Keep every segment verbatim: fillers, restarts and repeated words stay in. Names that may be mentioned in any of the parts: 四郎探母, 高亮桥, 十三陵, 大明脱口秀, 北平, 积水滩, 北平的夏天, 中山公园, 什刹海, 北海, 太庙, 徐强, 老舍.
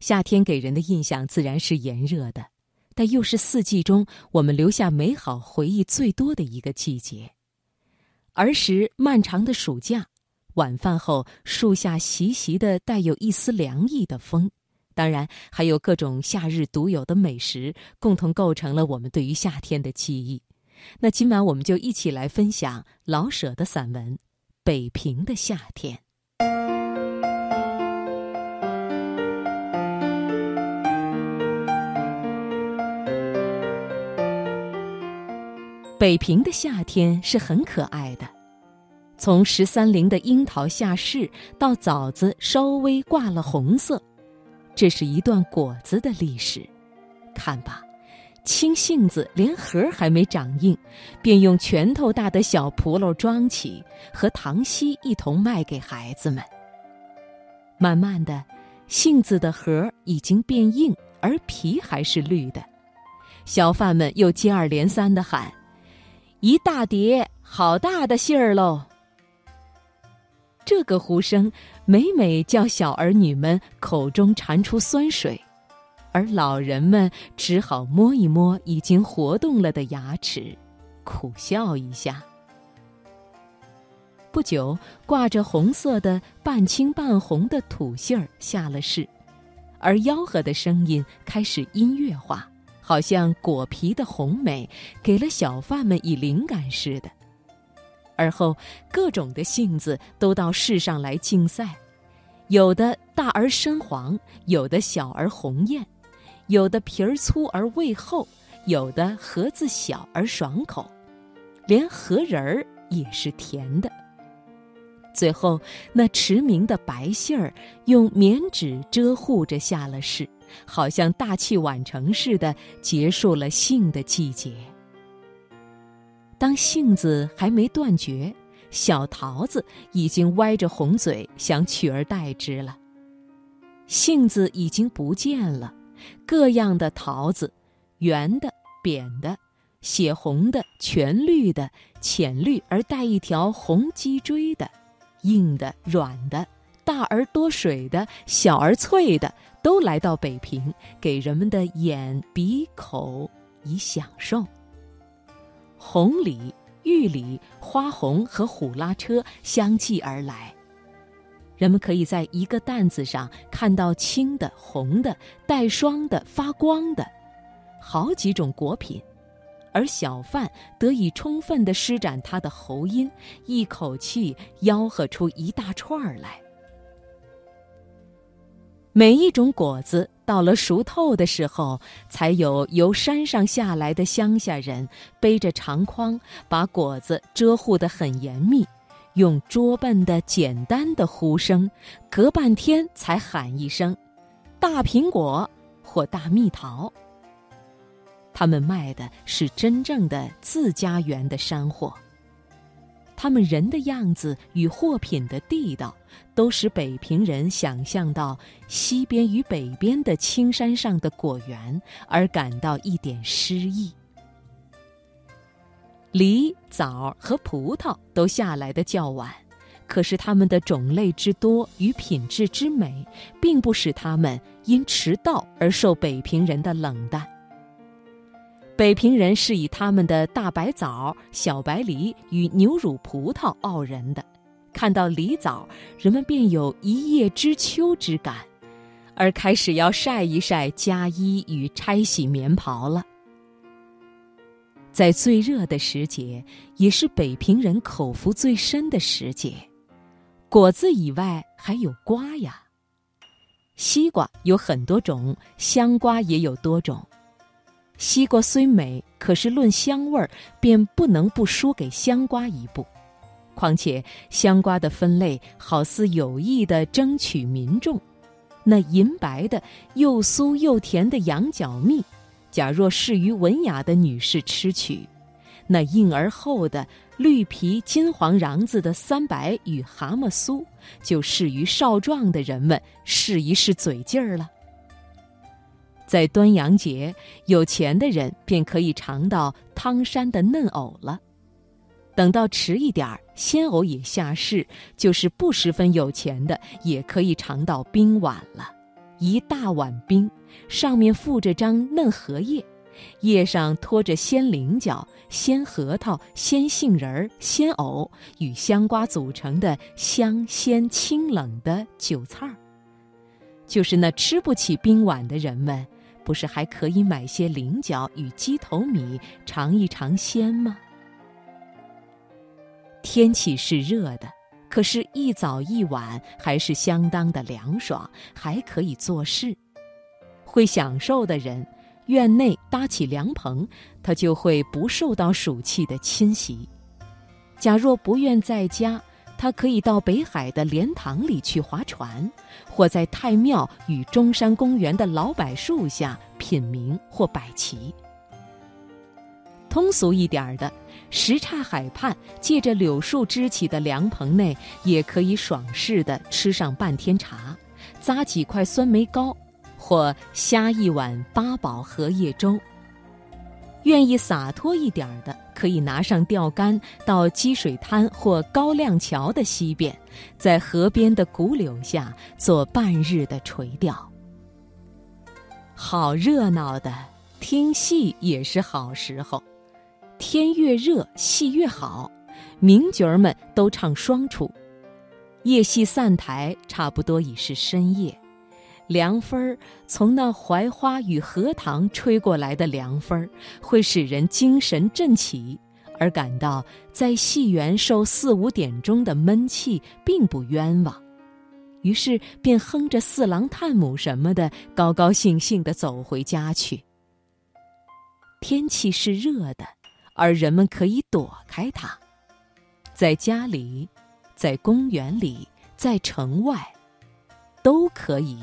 夏天给人的印象自然是炎热的，但又是四季中我们留下美好回忆最多的一个季节。儿时漫长的暑假，晚饭后树下习习的带有一丝凉意的风，当然还有各种夏日独有的美食，共同构成了我们对于夏天的记忆。那今晚我们就一起来分享老舍的散文《北平的夏天》。北平的夏天是很可爱的，从十三陵的樱桃下市到枣子稍微挂了红色，这是一段果子的历史。看吧，青杏子连核还没长硬，便用拳头大的小脯篓装起，和糖稀一同卖给孩子们。慢慢的，杏子的核已经变硬，而皮还是绿的。小贩们又接二连三地喊：一大碟，好大的杏儿喽！这个呼声每每叫小儿女们口中馋出酸水，而老人们只好摸一摸已经活动了的牙齿，苦笑一下。不久，挂着红色的半青半红的土杏儿下了市，而吆喝的声音开始音乐化，好像果皮的红美给了小贩们以灵感似的。而后各种的杏子都到市上来竞赛，有的大而深黄，有的小而红艳，有的皮儿粗而味厚，有的核子小而爽口，连核仁儿也是甜的。最后那驰名的白杏儿用棉纸遮护着下了市，好像大器晚成似的结束了杏的季节。当杏子还没断绝，小桃子已经歪着红嘴想取而代之了。杏子已经不见了，各样的桃子，圆的、扁的、血红的、全绿的、浅绿而带一条红脊椎的，硬的、软的、大而多水的、小而脆的，都来到北平，给人们的眼、鼻、口以享受。红李、玉李、花红和虎拉车相继而来，人们可以在一个担子上看到青的、红的、带霜的、发光的好几种果品，而小贩得以充分地施展他的喉音，一口气吆喝出一大串来。每一种果子到了熟透的时候，才有由山上下来的乡下人背着长筐，把果子遮护得很严密，用拙笨的简单的呼声，隔半天才喊一声大苹果或大蜜桃。他们卖的是真正的自家园的山货，他们人的样子与货品的地道，都使北平人想象到西边与北边的青山上的果园，而感到一点诗意。梨、枣和葡萄都下来的较晚，可是它们的种类之多与品质之美，并不使它们因迟到而受北平人的冷淡。北平人是以他们的大白枣、小白梨与牛乳葡萄傲人的，看到梨枣，人们便有一叶知秋之感，而开始要晒一晒加衣与拆洗棉袍了。在最热的时节，也是北平人口福最深的时节，果子以外还有瓜呀，西瓜有很多种，香瓜也有多种。西瓜虽美，可是论香味儿，便不能不输给香瓜一步。况且香瓜的分类好似有意地争取民众。那银白的又酥又甜的羊角蜜，假若适于文雅的女士吃取；那硬而厚的绿皮金黄瓤子的三白与蛤蟆酥，就适于少壮的人们试一试嘴劲儿了。在端阳节，有钱的人便可以尝到汤山的嫩藕了。等到迟一点，鲜藕也下市，就是不十分有钱的也可以尝到冰碗了。一大碗冰，上面附着张嫩荷叶，叶上托着鲜菱角、鲜核桃、鲜杏仁、鲜藕与香瓜组成的香鲜清冷的韭菜儿。就是那吃不起冰碗的人们，不是还可以买些菱角与鸡头米尝一尝鲜吗？天气是热的，可是一早一晚还是相当的凉爽，还可以做事。会享受的人，院内搭起凉棚，他就会不受到暑气的侵袭。假若不愿在家，他可以到北海的莲塘里去划船，或在太庙与中山公园的老柏树下品茗或摆棋。通俗一点的，什刹海畔借着柳树支起的凉棚内，也可以爽适地吃上半天茶，咂几块酸梅糕，或呷一碗八宝荷叶粥。愿意洒脱一点的，可以拿上钓竿到积水滩或高亮桥的西边，在河边的古柳下做半日的垂钓。好热闹的，听戏也是好时候。天越热，戏越好，名角儿们都唱双出。夜戏散台差不多已是深夜，凉风儿从那槐花与荷塘吹过来的凉风儿，会使人精神振起，而感到在戏园受四五点钟的闷气并不冤枉，于是便哼着四郎探母什么的，高高兴兴地走回家去。天气是热的，而人们可以躲开它，在家里，在公园里，在城外，都可以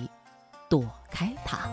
躲开它。